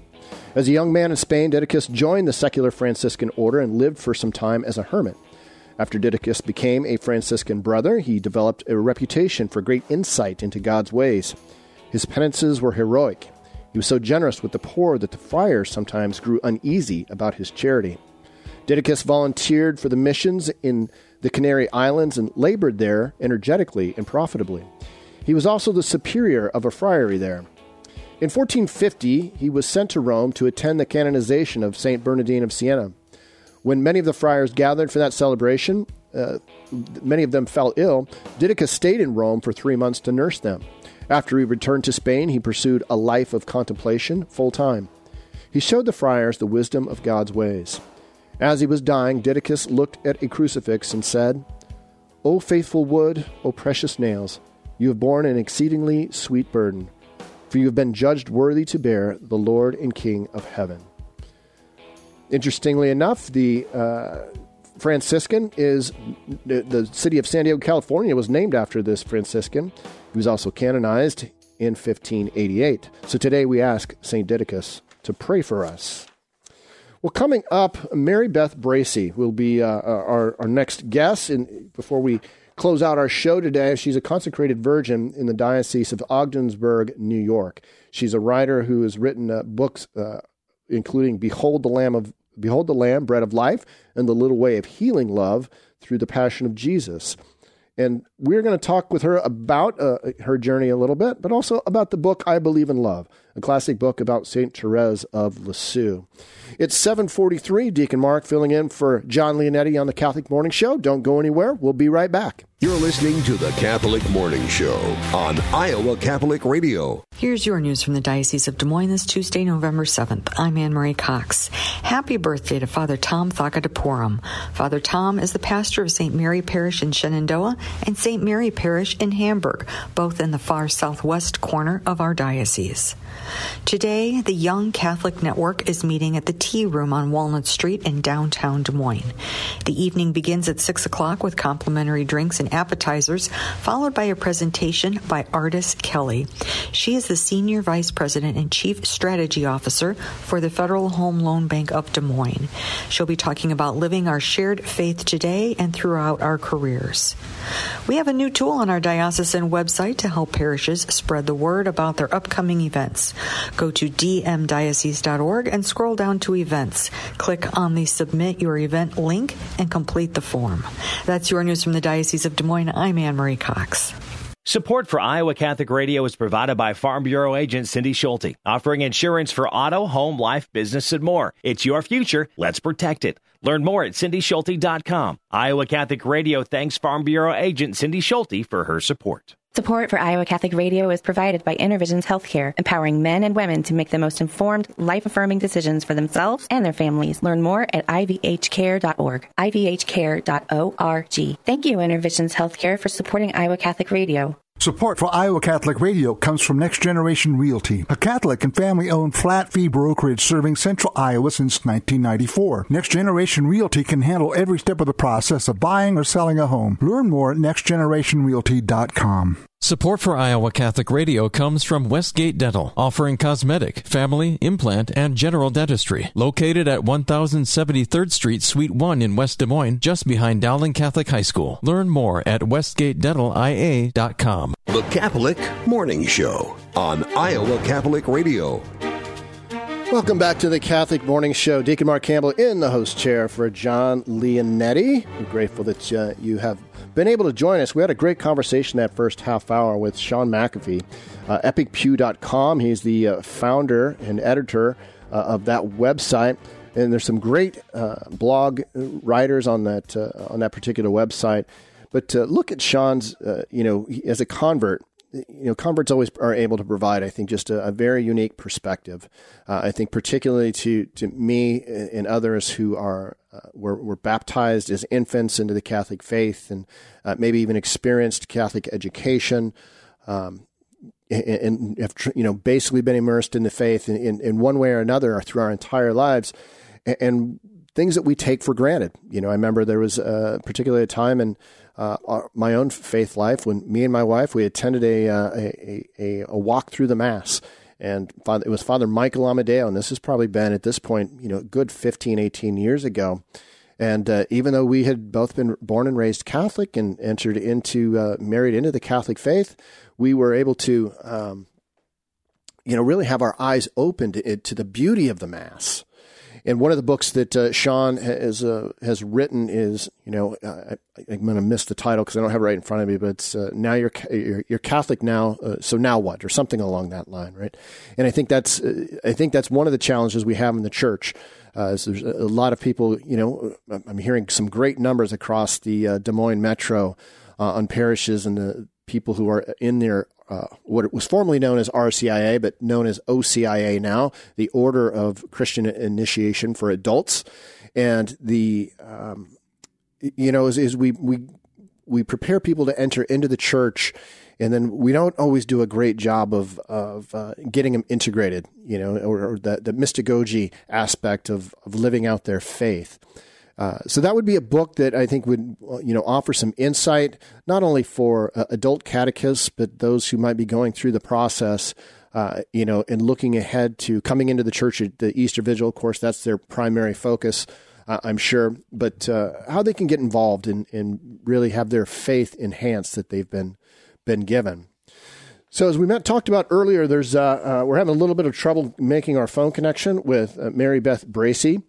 As a young man in Spain, Didacus joined the secular Franciscan order and lived for some time as a hermit. After Didacus became a Franciscan brother, he developed a reputation for great insight into God's ways. His penances were heroic. He was so generous with the poor that the friars sometimes grew uneasy about his charity. Didacus volunteered for the missions in the Canary Islands and labored there energetically and profitably. He was also the superior of a friary there. In 1450, he was sent to Rome to attend the canonization of St. Bernardine of Siena. When many of the friars gathered for that celebration, many of them fell ill. Didacus stayed in Rome for 3 months to nurse them. After he returned to Spain, he pursued a life of contemplation full-time. He showed the friars the wisdom of God's ways. As he was dying, Didacus looked at a crucifix and said, "O faithful wood, O precious nails, you have borne an exceedingly sweet burden, for you have been judged worthy to bear the Lord and King of heaven." Interestingly enough, the Franciscan is, the city of San Diego, California, was named after this Franciscan. He was also canonized in 1588. So today we ask St. Didacus to pray for us. Well, coming up, Mary Beth Bracey will be our next guest. And before we close out our show today, she's a consecrated virgin in the Diocese of Ogdensburg, New York. She's a writer who has written books, including "Behold the Lamb, Bread of Life," and "The Little Way of Healing Love Through the Passion of Jesus." And we're going to talk with her about her journey a little bit, but also about the book, I Believe in Love, a classic book about St. Therese of Lisieux. It's 7:43, Deacon Mark filling in for John Leonetti on the Catholic Morning Show. Don't go anywhere. We'll be right back. You're listening to the Catholic Morning Show on Iowa Catholic Radio. Here's your news from the Diocese of Des Moines this Tuesday, November 7th. I'm Anne Marie Cox. Happy birthday to Father Tom Thakadapuram. Father Tom is the pastor of St. Mary Parish in Shenandoah and St. Mary Parish in Hamburg, both in the far southwest corner of our diocese. Today, the Young Catholic Network is meeting at the Tea Room on Walnut Street in downtown Des Moines. The evening begins at 6 o'clock with complimentary drinks and appetizers, followed by a presentation by Artis Kelly. She is the Senior Vice President and Chief Strategy Officer for the Federal Home Loan Bank of Des Moines. She'll be talking about living our shared faith today and throughout our careers. We have a new tool on our diocesan website to help parishes spread the word about their upcoming events. Go to dmdiocese.org and scroll down to Events. Click on the Submit Your Event link and complete the form. That's your news from the Diocese of Des Moines. I'm Anne Marie Cox. Support for Iowa Catholic Radio is provided by Farm Bureau agent Cindy Schulte, offering insurance for auto, home, life, business, and more. It's your future. Let's protect it. Learn more at cindyschulte.com. Iowa Catholic Radio thanks Farm Bureau agent Cindy Schulte for her support. Support for Iowa Catholic Radio is provided by Intervisions Healthcare, empowering men and women to make the most informed, life-affirming decisions for themselves and their families. Learn more at ivhcare.org, ivhcare.org. Thank you, Intervisions Healthcare, for supporting Iowa Catholic Radio. Support for Iowa Catholic Radio comes from Next Generation Realty, a Catholic and family-owned flat-fee brokerage serving central Iowa since 1994. Next Generation Realty can handle every step of the process of buying or selling a home. Learn more at nextgenerationrealty.com. Support for Iowa Catholic Radio comes from Westgate Dental, offering cosmetic, family, implant, and general dentistry. Located at 1073rd Street, Suite 1 in West Des Moines, just behind Dowling Catholic High School. Learn more at westgatedentalia.com. The Catholic Morning Show on Iowa Catholic Radio. Welcome back to the Catholic Morning Show. Deacon Mark Campbell in the host chair for John Leonetti. We're grateful that you have been able to join us. We had a great conversation that first half hour with Shawn McAfee, EpicPew.com. He's the founder and editor of that website, and there's some great blog writers on that particular website. But look at Shawn's, as a convert. Converts always are able to provide, I think, just a very unique perspective. I think particularly to me and others who were baptized as infants into the Catholic faith and maybe even experienced Catholic education and have basically been immersed in the faith in one way or another through our entire lives and things that we take for granted. I remember there was particularly a time in my own faith life when me and my wife, we attended a walk through the Mass, and it was Father Michael Amadeo, and this has probably been at this point, a good 15, 18 years ago. And even though we had both been born and raised Catholic and married into the Catholic faith, we were able to, really have our eyes open to the beauty of the Mass. And one of the books that Shawn has written is, I'm going to miss the title because I don't have it right in front of me, but it's Now You're Catholic Now, So Now What? Or something along that line, right? And I think that's one of the challenges we have in the church. So there's a lot of people, I'm hearing some great numbers across the Des Moines metro on parishes and the people who are in their what was formerly known as RCIA, but known as OCIA now, the Order of Christian Initiation for Adults. And the, we prepare people to enter into the church, and then we don't always do a great job of getting them integrated, or the mystagogy aspect of living out their faith. So that would be a book that I think would, offer some insight, not only for adult catechists, but those who might be going through the process, and looking ahead to coming into the church at the Easter Vigil. Of course, that's their primary focus, I'm sure, but how they can get involved and really have their faith enhanced that they've been given. So as we talked about earlier, there's we're having a little bit of trouble making our phone connection with Mary Beth Bracey.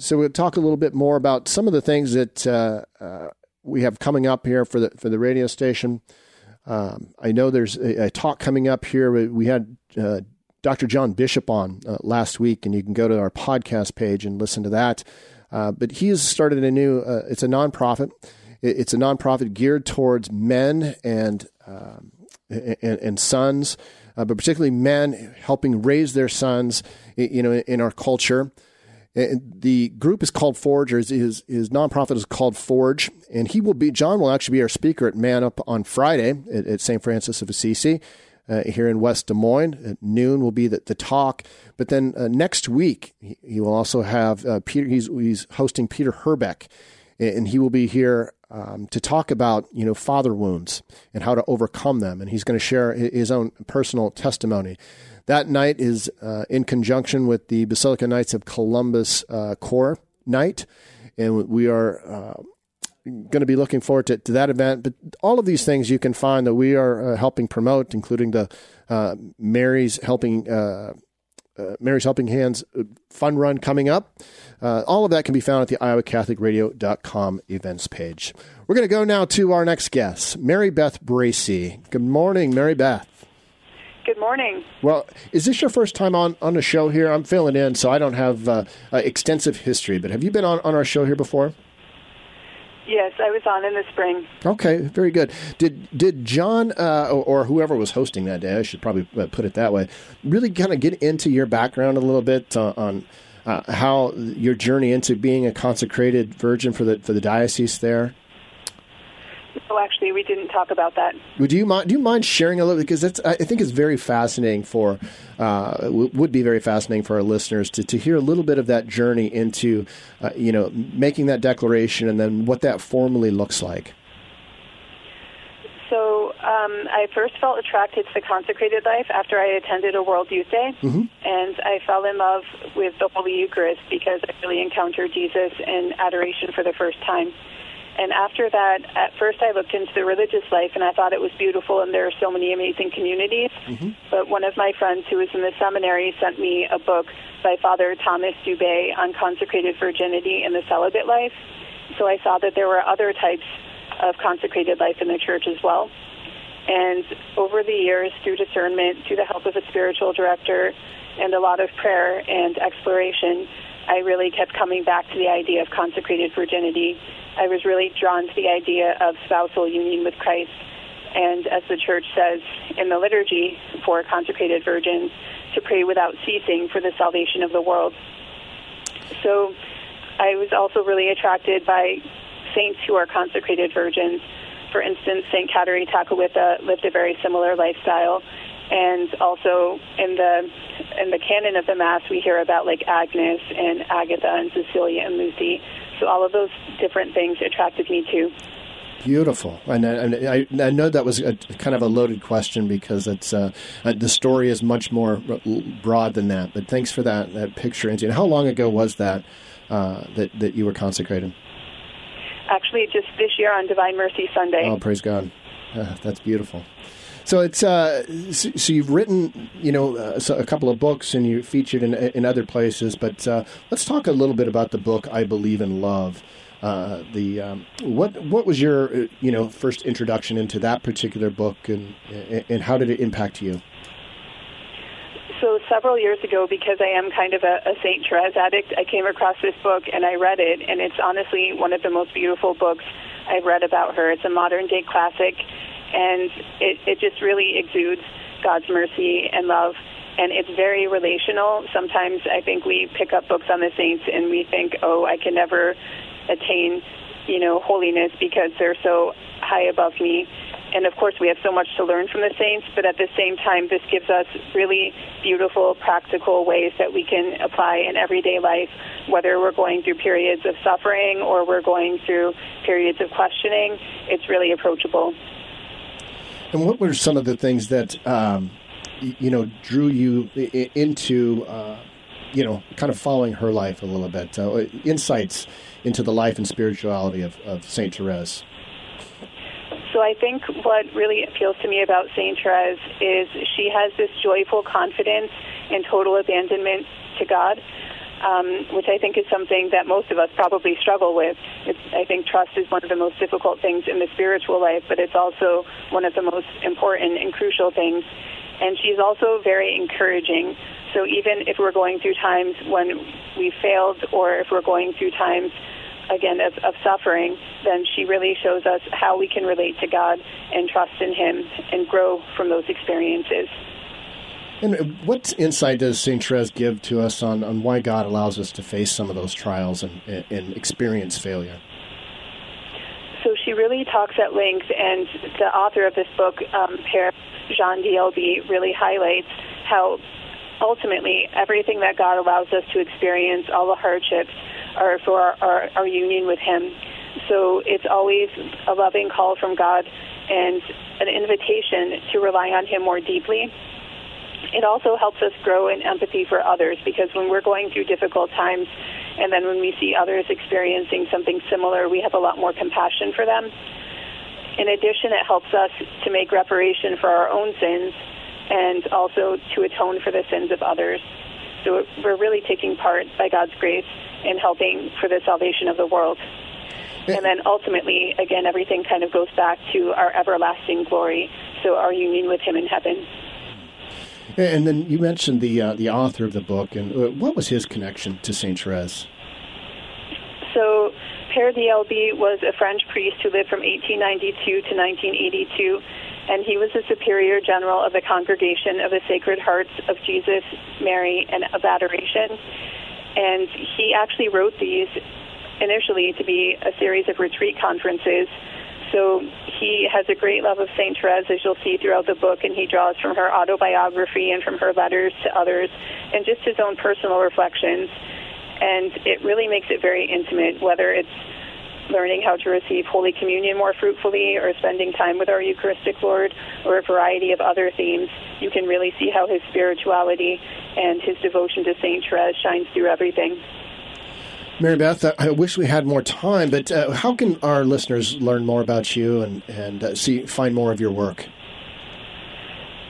So we'll talk a little bit more about some of the things that we have coming up here for the radio station. I know there's a talk coming up here. We had Dr. John Bishop on last week, and you can go to our podcast page and listen to that. But he has started a new. It's a nonprofit. It's a nonprofit geared towards men and sons, but particularly men, helping raise their sons. In our culture. And the group is called Forge, or his nonprofit is called Forge, and John will actually be our speaker at Man Up on Friday at St. Francis of Assisi here in West Des Moines. At noon will be the talk, but then next week he will also have he's hosting Peter Herbeck, and he will be here to talk about father wounds and how to overcome them, and he's going to share his own personal testimony. That night is in conjunction with the Basilica Knights of Columbus Corps night, and we are going to be looking forward to that event. But all of these things you can find that we are helping promote, including the Mary's helping Mary's Helping Hands fun run coming up. All of that can be found at the iowacatholicradio.com events page. We're going to go now to our next guest, Mary Beth Bracey. Good morning, Mary Beth. Good morning. Well, is this your first time on the show here? I'm filling in, so I don't have extensive history, but have you been on our show here before? Yes, I was on in the spring. Okay, very good. Did John or whoever was hosting that day, I should probably put it that way, really kind of get into your background a little bit on how your journey into being a consecrated virgin for the diocese there? No, actually, we didn't talk about that. Do you mind sharing a little? Because I think it's very fascinating would be very fascinating for our listeners to hear a little bit of that journey into, making that declaration and then what that formally looks like. So I first felt attracted to the consecrated life after I attended a World Youth Day, mm-hmm. and I fell in love with the Holy Eucharist because I really encountered Jesus in adoration for the first time. And after that, at first I looked into the religious life, and I thought it was beautiful, and there are so many amazing communities. Mm-hmm. But one of my friends who was in the seminary sent me a book by Father Thomas Dubé on consecrated virginity and the celibate life. So I saw that there were other types of consecrated life in the church as well. And over the years, through discernment, through the help of a spiritual director, and a lot of prayer and exploration, I really kept coming back to the idea of consecrated virginity. I was really drawn to the idea of spousal union with Christ, and as the Church says in the liturgy for consecrated virgins, to pray without ceasing for the salvation of the world. So I was also really attracted by saints who are consecrated virgins. For instance, St. Kateri Takawitha lived a very similar lifestyle, and also in the canon of the Mass we hear about like Agnes and Agatha and Cecilia and Lucy. So all of those different things attracted me too. Beautiful. And I know that was kind of a loaded question because it's the story is much more broad than that. But thanks for that picture. And how long ago was that you were consecrated? Actually, just this year on Divine Mercy Sunday. Oh, praise God. That's beautiful. So it's so you've written, a couple of books and you're featured in other places. But let's talk a little bit about the book I Believe in Love. What was your first introduction into that particular book, and how did it impact you? So several years ago, because I am kind of a St. Therese addict, I came across this book and I read it, and it's honestly one of the most beautiful books I've read about her. It's a modern day classic. And it just really exudes God's mercy and love. And it's very relational. Sometimes I think we pick up books on the saints and we think, oh, I can never attain, holiness because they're so high above me. And, of course, we have so much to learn from the saints. But at the same time, this gives us really beautiful, practical ways that we can apply in everyday life, whether we're going through periods of suffering or we're going through periods of questioning. It's really approachable. And what were some of the things that, drew you into, kind of following her life a little bit, insights into the life and spirituality of St. Therese? So I think what really appeals to me about St. Therese is she has this joyful confidence and total abandonment to God, which I think is something that most of us probably struggle with. I think trust is one of the most difficult things in the spiritual life, but it's also one of the most important and crucial things. And she's also very encouraging. So even if we're going through times when we failed or if we're going through times, again, of suffering, then she really shows us how we can relate to God and trust in Him and grow from those experiences. And what insight does St. Therese give to us on why God allows us to face some of those trials and experience failure? So she really talks at length, and the author of this book, Père Jean D'Albi, really highlights how ultimately everything that God allows us to experience, all the hardships, are for our union with Him. So it's always a loving call from God and an invitation to rely on Him more deeply. It also helps us grow in empathy for others, because when we're going through difficult times and then when we see others experiencing something similar, we have a lot more compassion for them. In addition, it helps us to make reparation for our own sins and also to atone for the sins of others. So we're really taking part, by God's grace, in helping for the salvation of the world. And then ultimately, again, everything kind of goes back to our everlasting glory, so our union with Him in heaven. And then you mentioned the author of the book, and what was his connection to St. Therese? So Père Dalby was a French priest who lived from 1892 to 1982, and he was the superior general of the Congregation of the Sacred Hearts of Jesus, Mary, and of Adoration. And he actually wrote these initially to be a series of retreat conferences. So he has a great love of St. Therese, as you'll see throughout the book, and he draws from her autobiography and from her letters to others and just his own personal reflections. And it really makes it very intimate, whether it's learning how to receive Holy Communion more fruitfully or spending time with our Eucharistic Lord or a variety of other themes. You can really see how his spirituality and his devotion to St. Therese shines through everything. Mary Beth, I wish we had more time, but how can our listeners learn more about you and find more of your work?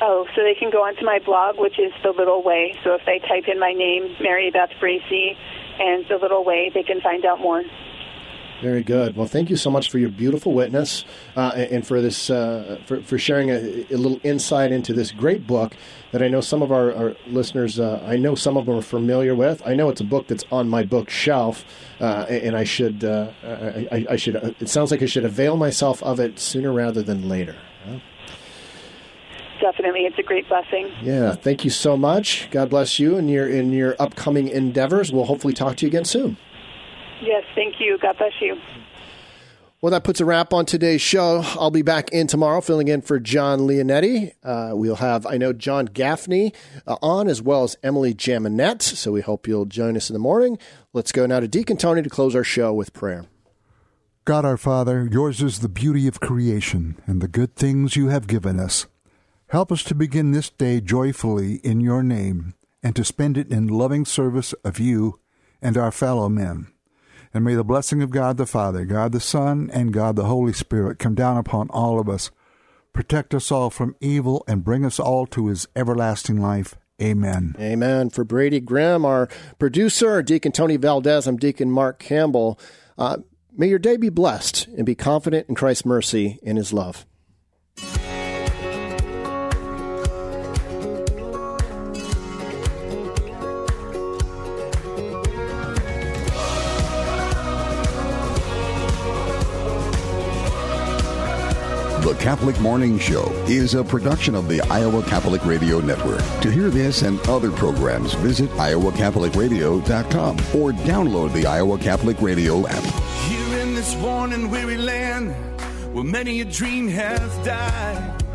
Oh, so they can go onto my blog, which is The Little Way. So if they type in my name, Mary Beth Bracey, and The Little Way, they can find out more. Very good. Well, thank you so much for your beautiful witness and for this for sharing a little insight into this great book that I know some of our listeners, I know some of them are familiar with. I know it's a book that's on my bookshelf, and I should, it sounds like I should avail myself of it sooner rather than later. Huh? Definitely. It's a great blessing. Yeah. Thank you so much. God bless you and in your upcoming endeavors. We'll hopefully talk to you again soon. Yes, thank you. God bless you. Well, that puts a wrap on today's show. I'll be back in tomorrow filling in for John Leonetti. We'll have, I know, John Gaffney on, as well as Emily Jaminette. So we hope you'll join us in the morning. Let's go now to Deacon Tony to close our show with prayer. God, our Father, yours is the beauty of creation and the good things you have given us. Help us to begin this day joyfully in your name and to spend it in loving service of you and our fellow men. And may the blessing of God the Father, God the Son, and God the Holy Spirit come down upon all of us, protect us all from evil, and bring us all to his everlasting life. Amen. Amen. For Brady Grimm, our producer, Deacon Tony Valdez, I'm Deacon Mark Campbell. May your day be blessed and be confident in Christ's mercy and his love. The Catholic Morning Show is a production of the Iowa Catholic Radio Network. To hear this and other programs, visit iowacatholicradio.com or download the Iowa Catholic Radio app. Here in this worn and weary land, where many a dream has died,